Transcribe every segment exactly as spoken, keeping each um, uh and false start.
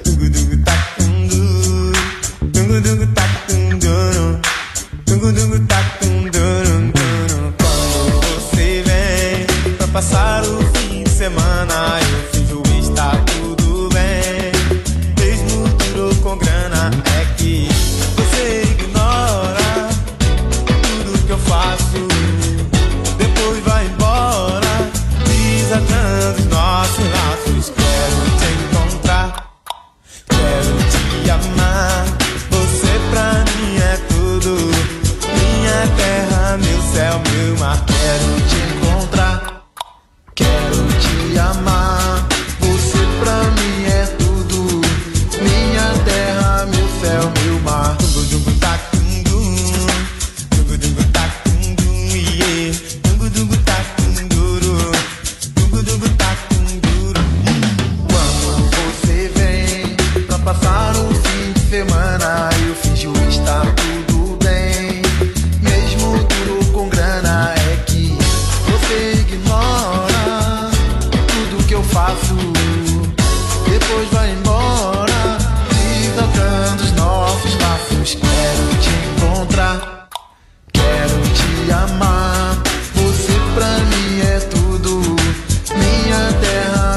dungu dungu tak dunduru, dunduru. Quando você vem pra passar o fim de semana, eu finjo estar tudo bem, mesmo duro com grana é que você ignora. Faço, depois vai embora, desatando os nossos laços. Quero te encontrar, quero te amar. Você pra mim é tudo, minha terra,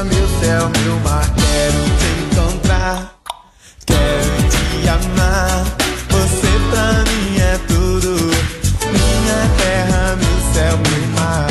meu céu, meu mar. Quero te encontrar, quero te amar. Você pra mim é tudo, minha terra, meu céu, meu mar.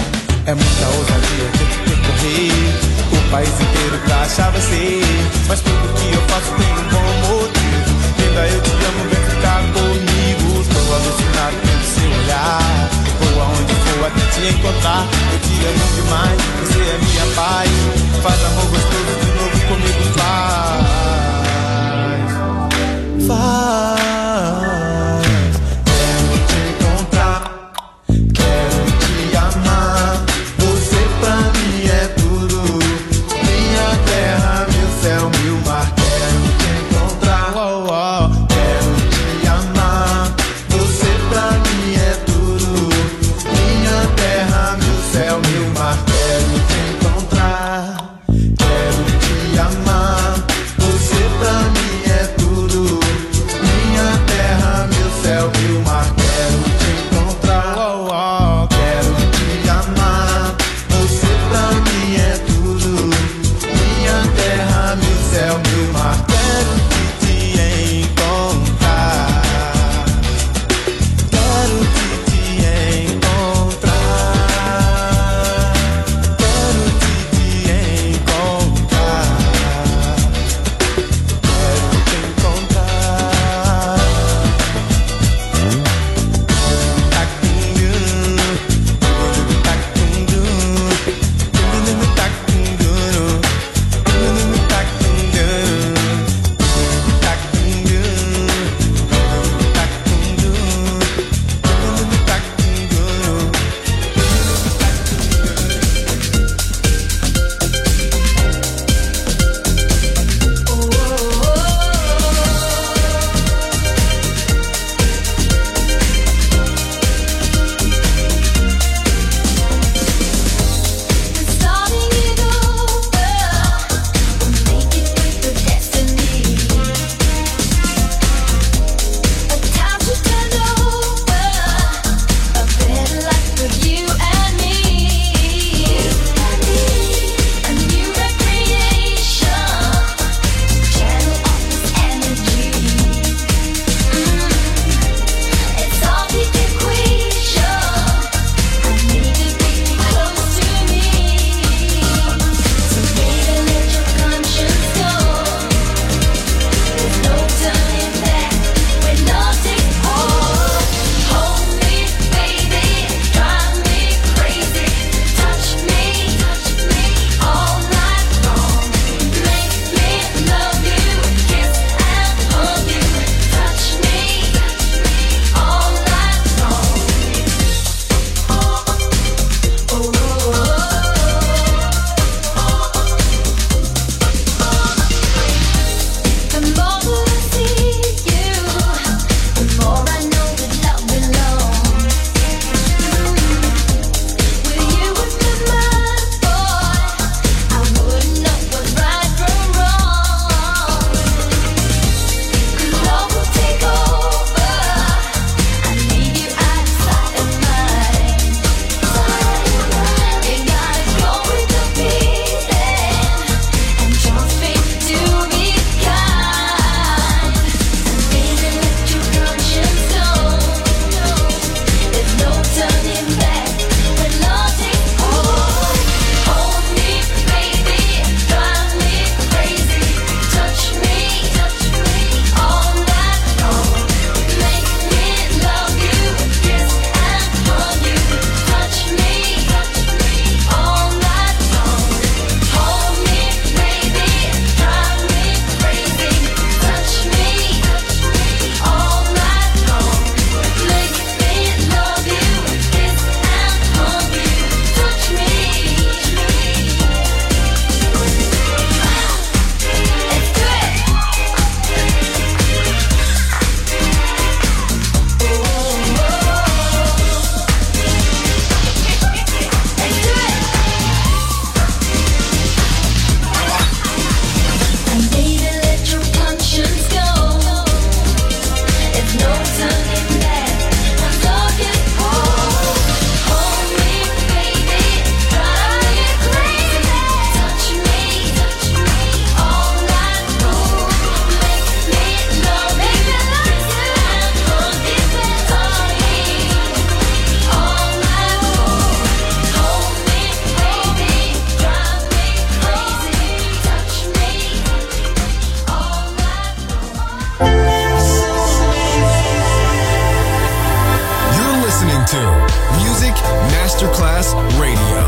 Masterclass Radio.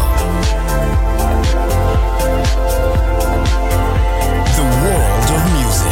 The world of music.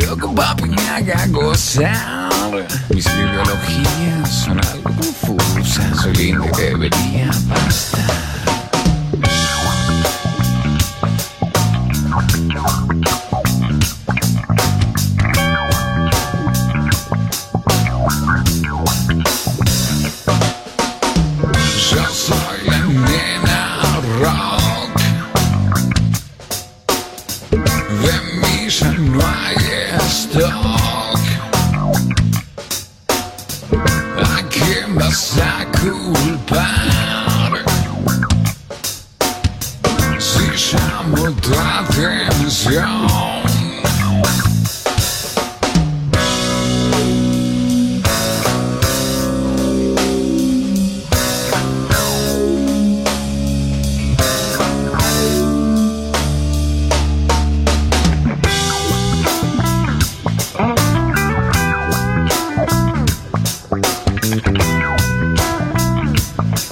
Creo que papi me haga gozar. Mis ideologías son algo confusas. Soy lindo y debería bastar.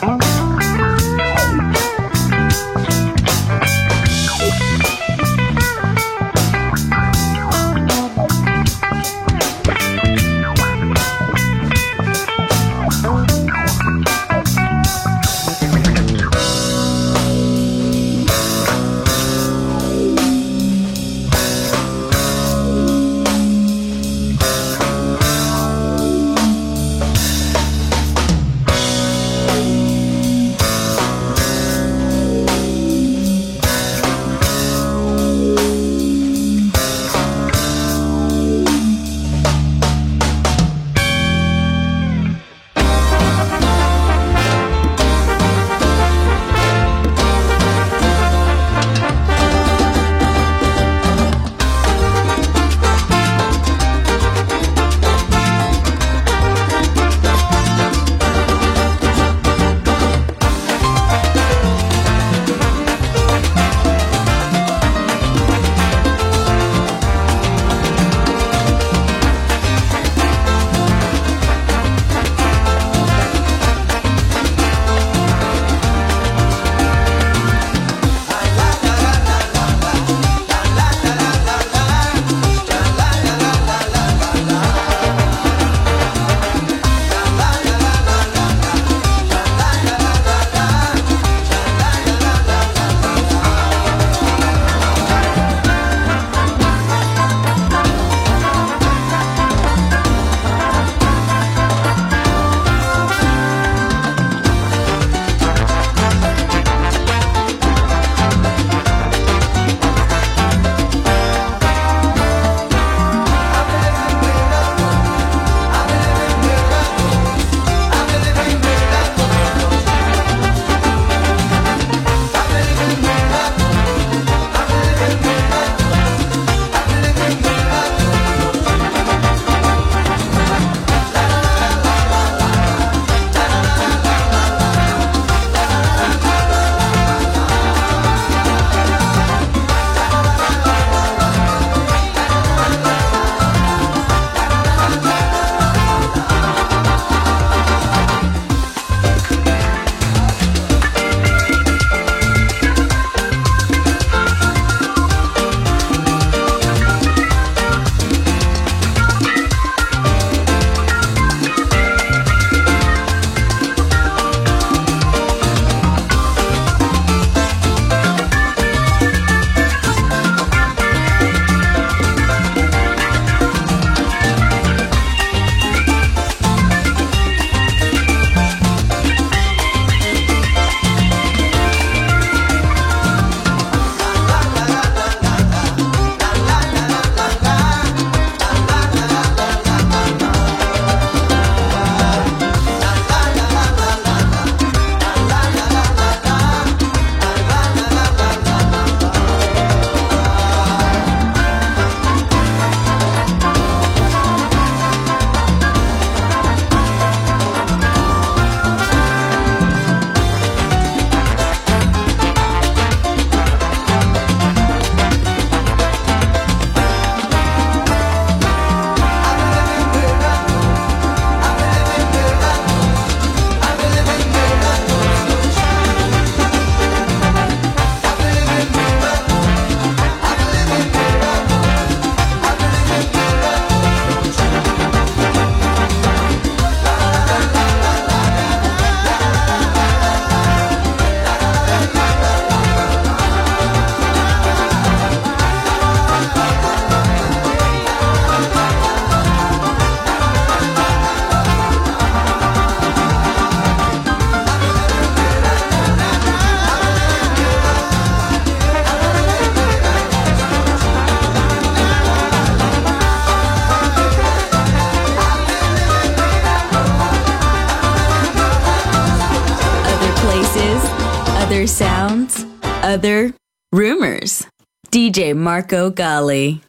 Oh. sounds, other rumors. D J Marco Gally.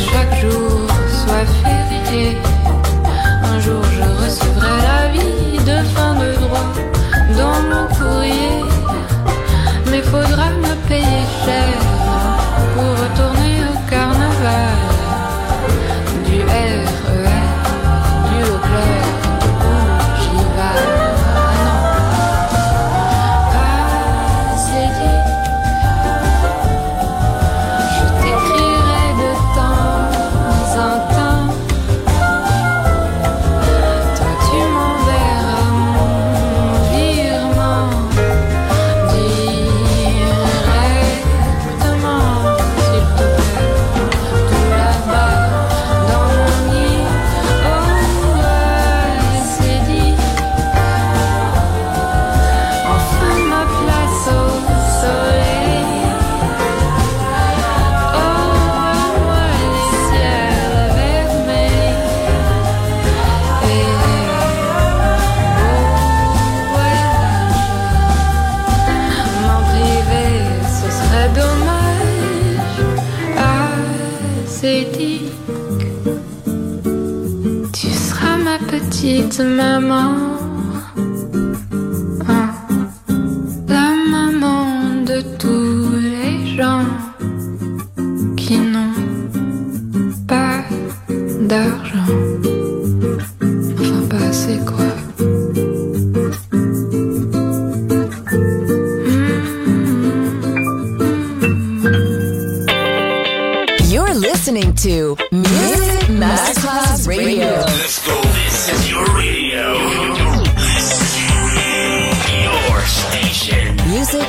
Je chaque jour soit férié. Un jour je recevrai l'avis de fin de droit dans mon courrier, mais faudra me payer cher pour retourner au carnaval du R E R, du Haut-Clair. Petite maman, hein, la maman de tous les gens qui n'ont pas d'argent, enfin pas assez quoi. Mm-hmm. You're listening to Music Masterclass Radio. Let's go. This is your radio. This is your, radio. Your station. Music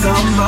Somebody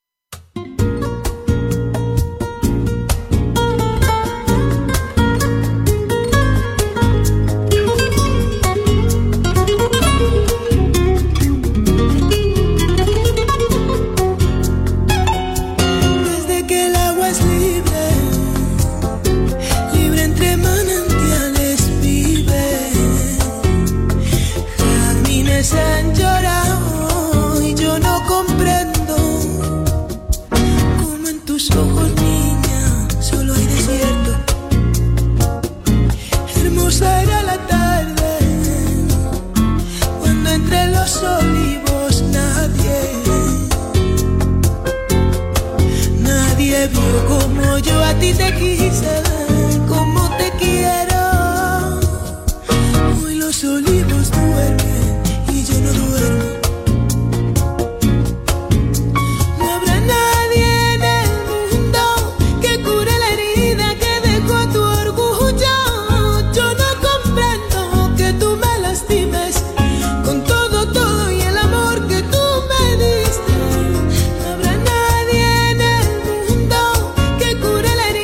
Te quise, como te quiero. Hoy los olivos duermen y yo no duermo. No habrá nadie en el mundo que cure la herida que dejó tu orgullo. Yo no comprendo que tú me lastimes con todo, todo y el amor que tú me diste. No habrá nadie en el mundo que cure la que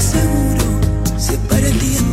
seguro se para el tiempo.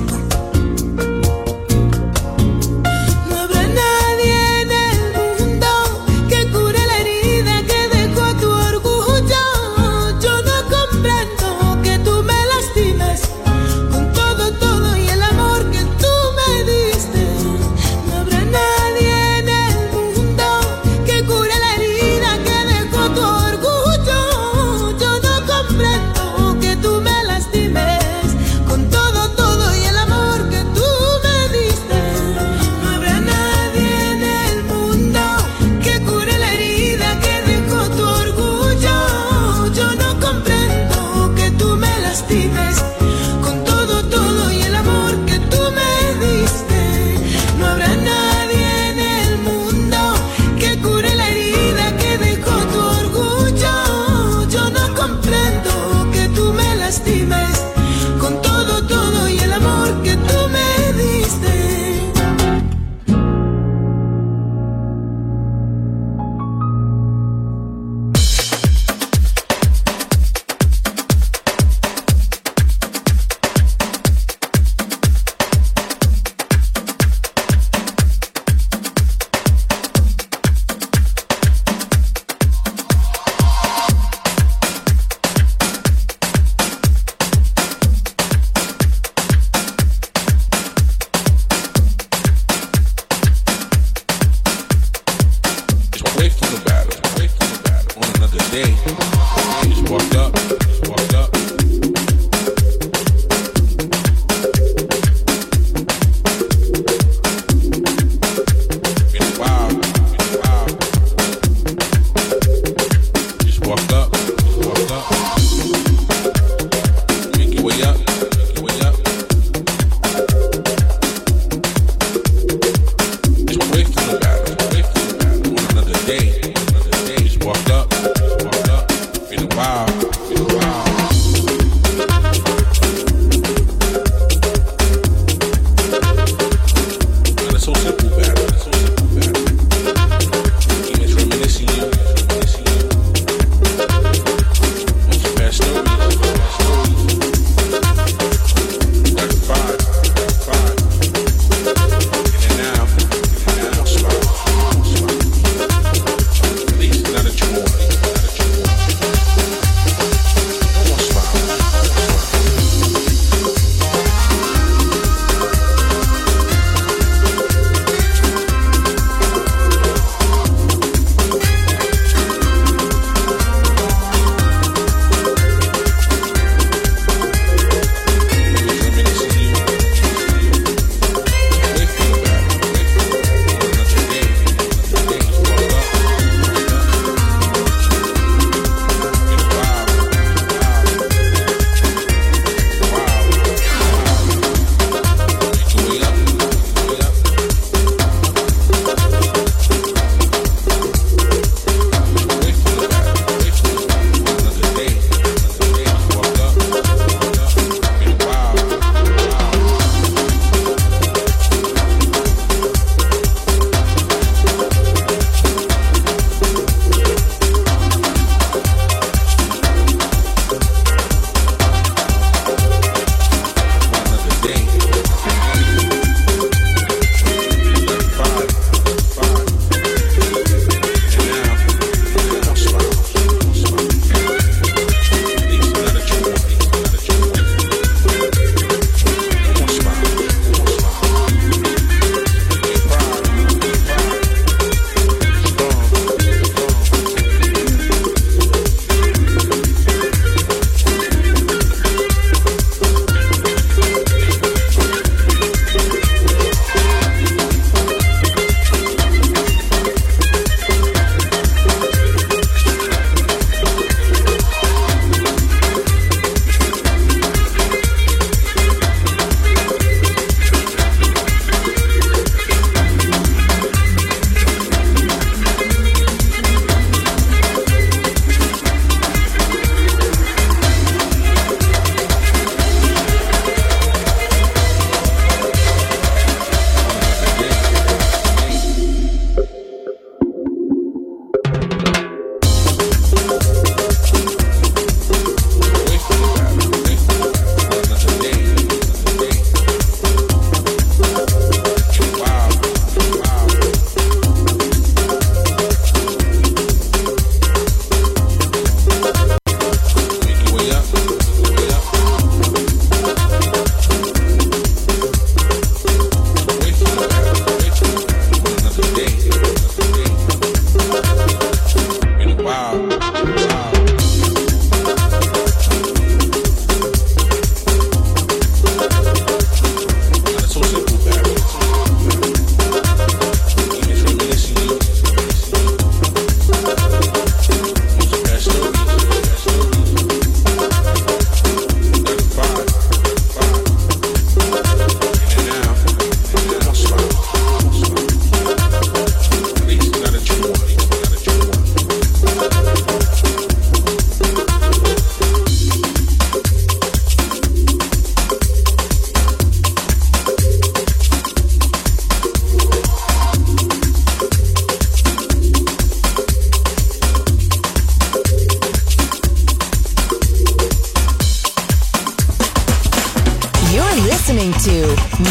listening to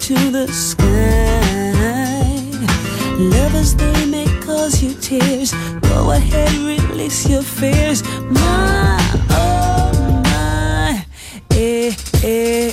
To the sky, lovers, they tears. Go ahead, release your fears. My, oh my, eh, eh, eh.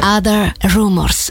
Other Rumors,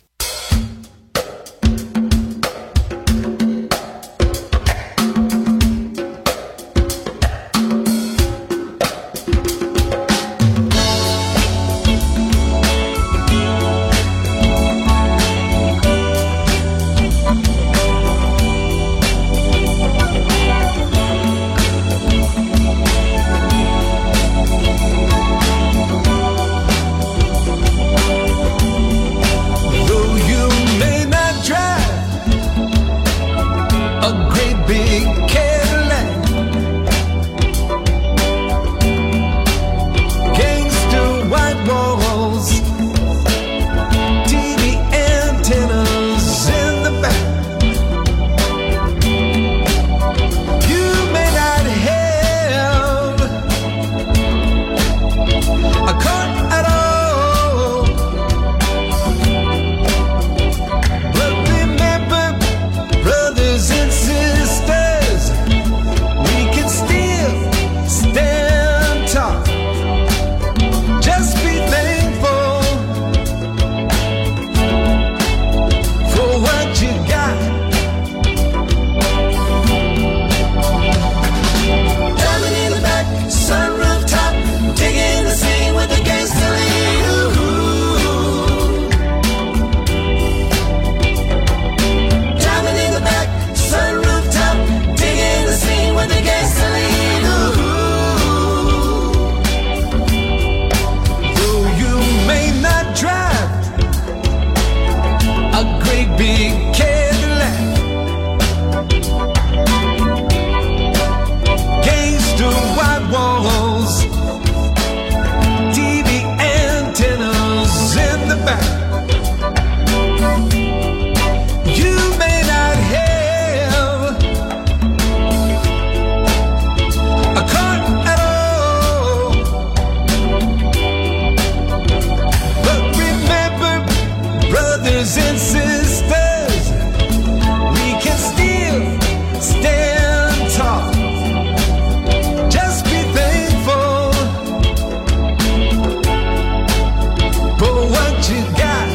You got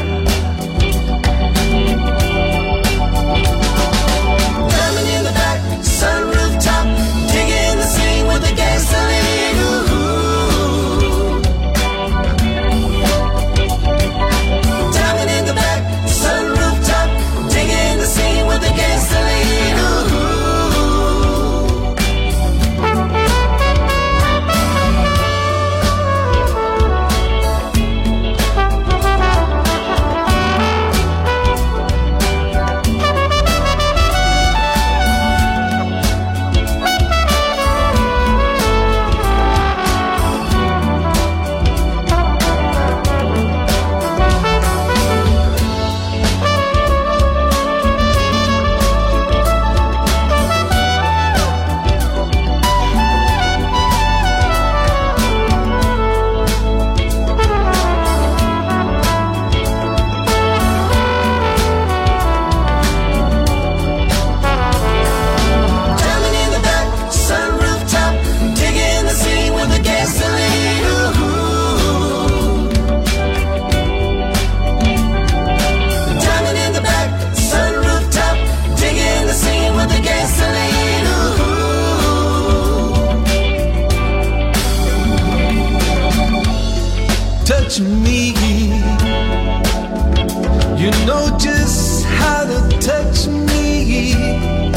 You know just how to touch me.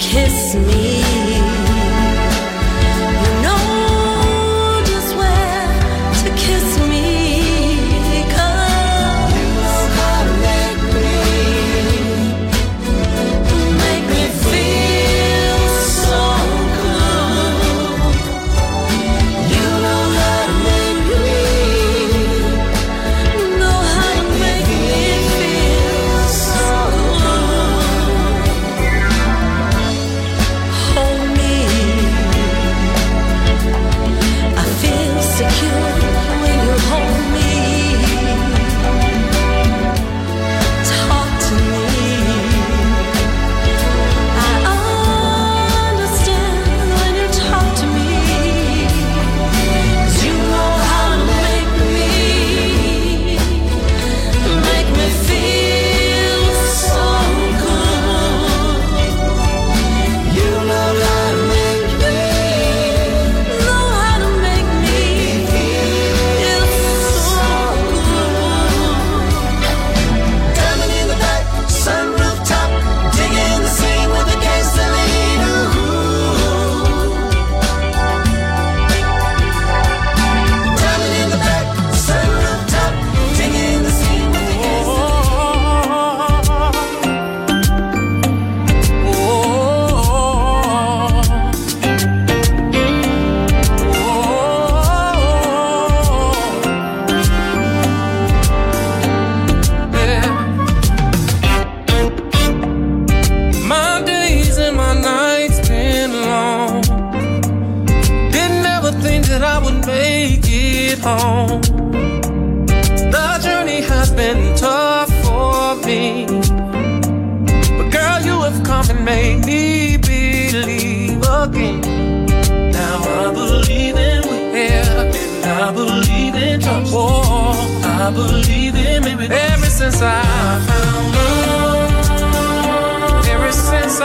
Kiss me. You know just where to kiss me. 'Cause you know how to make me make me feel so good. You know how to make me know how to make me feel so good. Hold me. I feel secure when you hold me. Talk to me. I understand when you talk to me. 'Cause you know how to make me, make me feel so good. You know how to make me, know how to make me feel so good. Diamond in the back, sunroof top, digging the scene with a gasoline. Diamond in the back, sunroof top, digging the scene with a gasoline. My days and my nights been long. Didn't ever think that I would make it home. The journey has been tough for me, but girl, you have come and made me believe again. Now I believe in we and I believe in trust. Oh, I believe in maybe ever since I found love. Ever since I,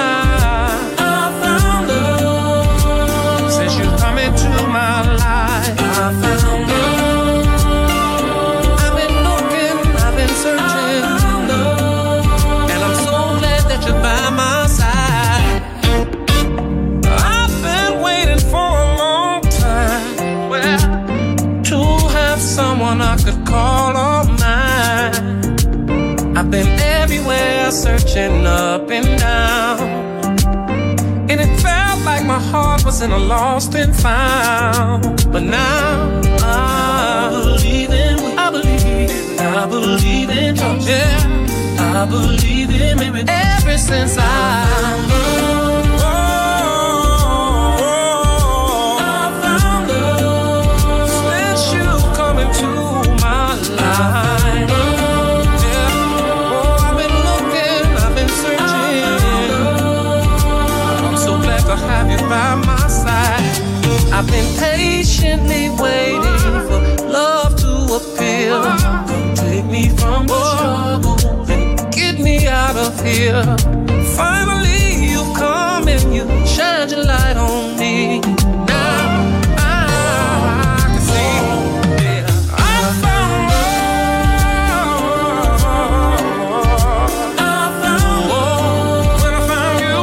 I found love. Since you come into my life, I found love. I've been looking, I've been searching, and I'm so glad that you're by my side. I've been waiting for a long time, well, to have someone I could call on mine. I've been everywhere, searching up and down, and it felt like my heart was in a lost and found. But now I believe in we, I believe in, I believe in trust. Yeah. I believe in maybe ever since I found love. I found love. Since you come into my life. Yeah. Oh, I've been looking, I've been searching. I'm so glad to have you by my side. I've been patiently waiting for love to appear. Come take me from the struggle and get me out of here. Finally, you come and you shine your light on me. Now I can see, yeah, I found love. I found love when I found you.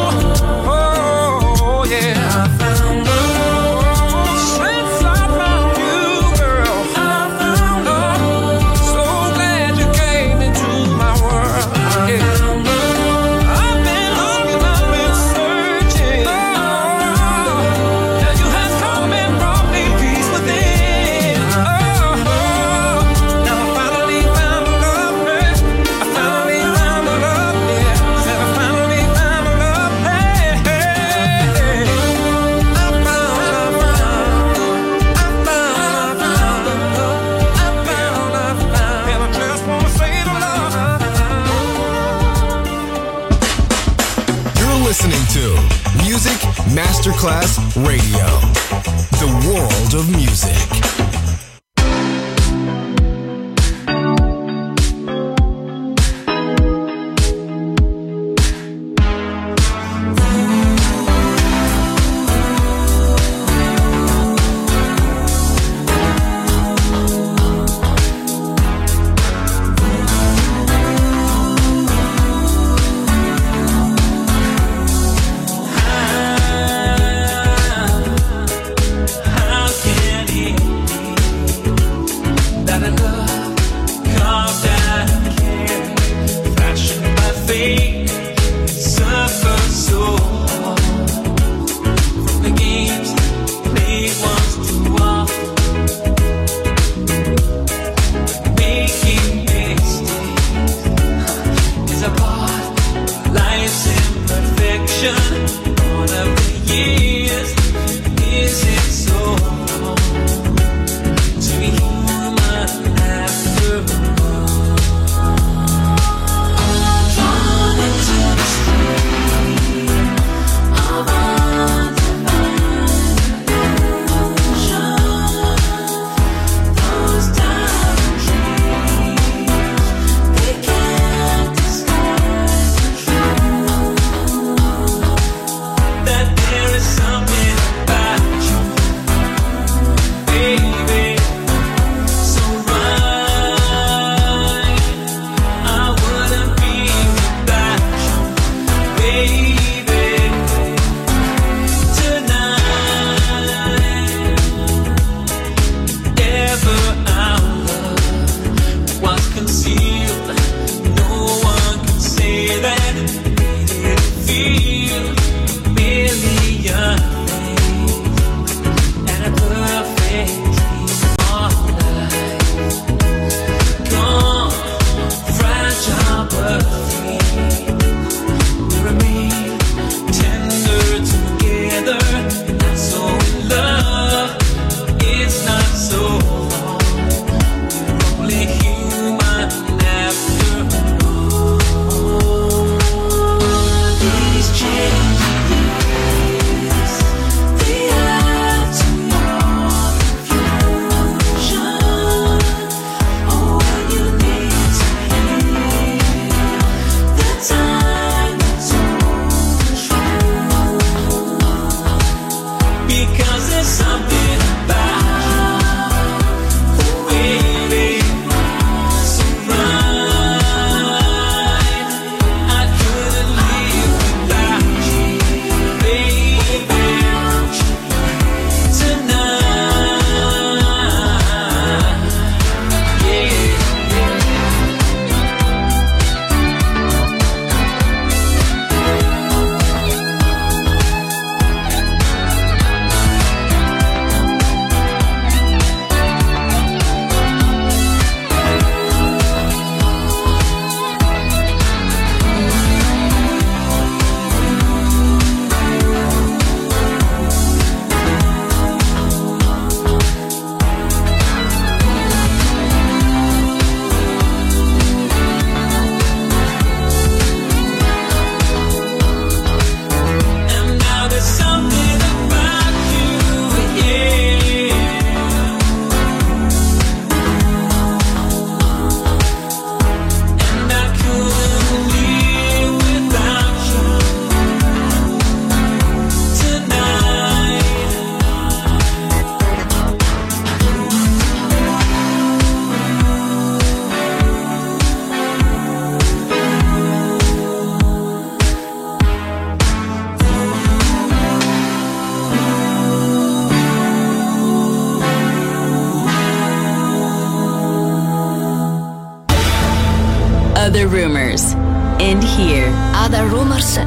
Oh yeah. I found love since I found you, girl. I found love. So glad you came into my world. I found love. I've been looking, I've been searching. Now you have come and brought me peace within. Oh, now I finally found love, girl. I finally found love, yeah. Said I finally found love, hey, hey, hey. I found, I found, I found, I found love. I found, I found, and I just wanna say the love I found. You're listening to Music Masterclass Radio, the world of music.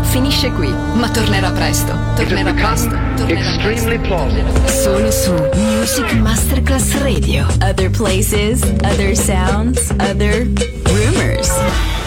Finisce qui, ma tornerà presto. Tornerà presto. Tornerà solo su Music Masterclass Radio. Other places, other sounds, other rumors.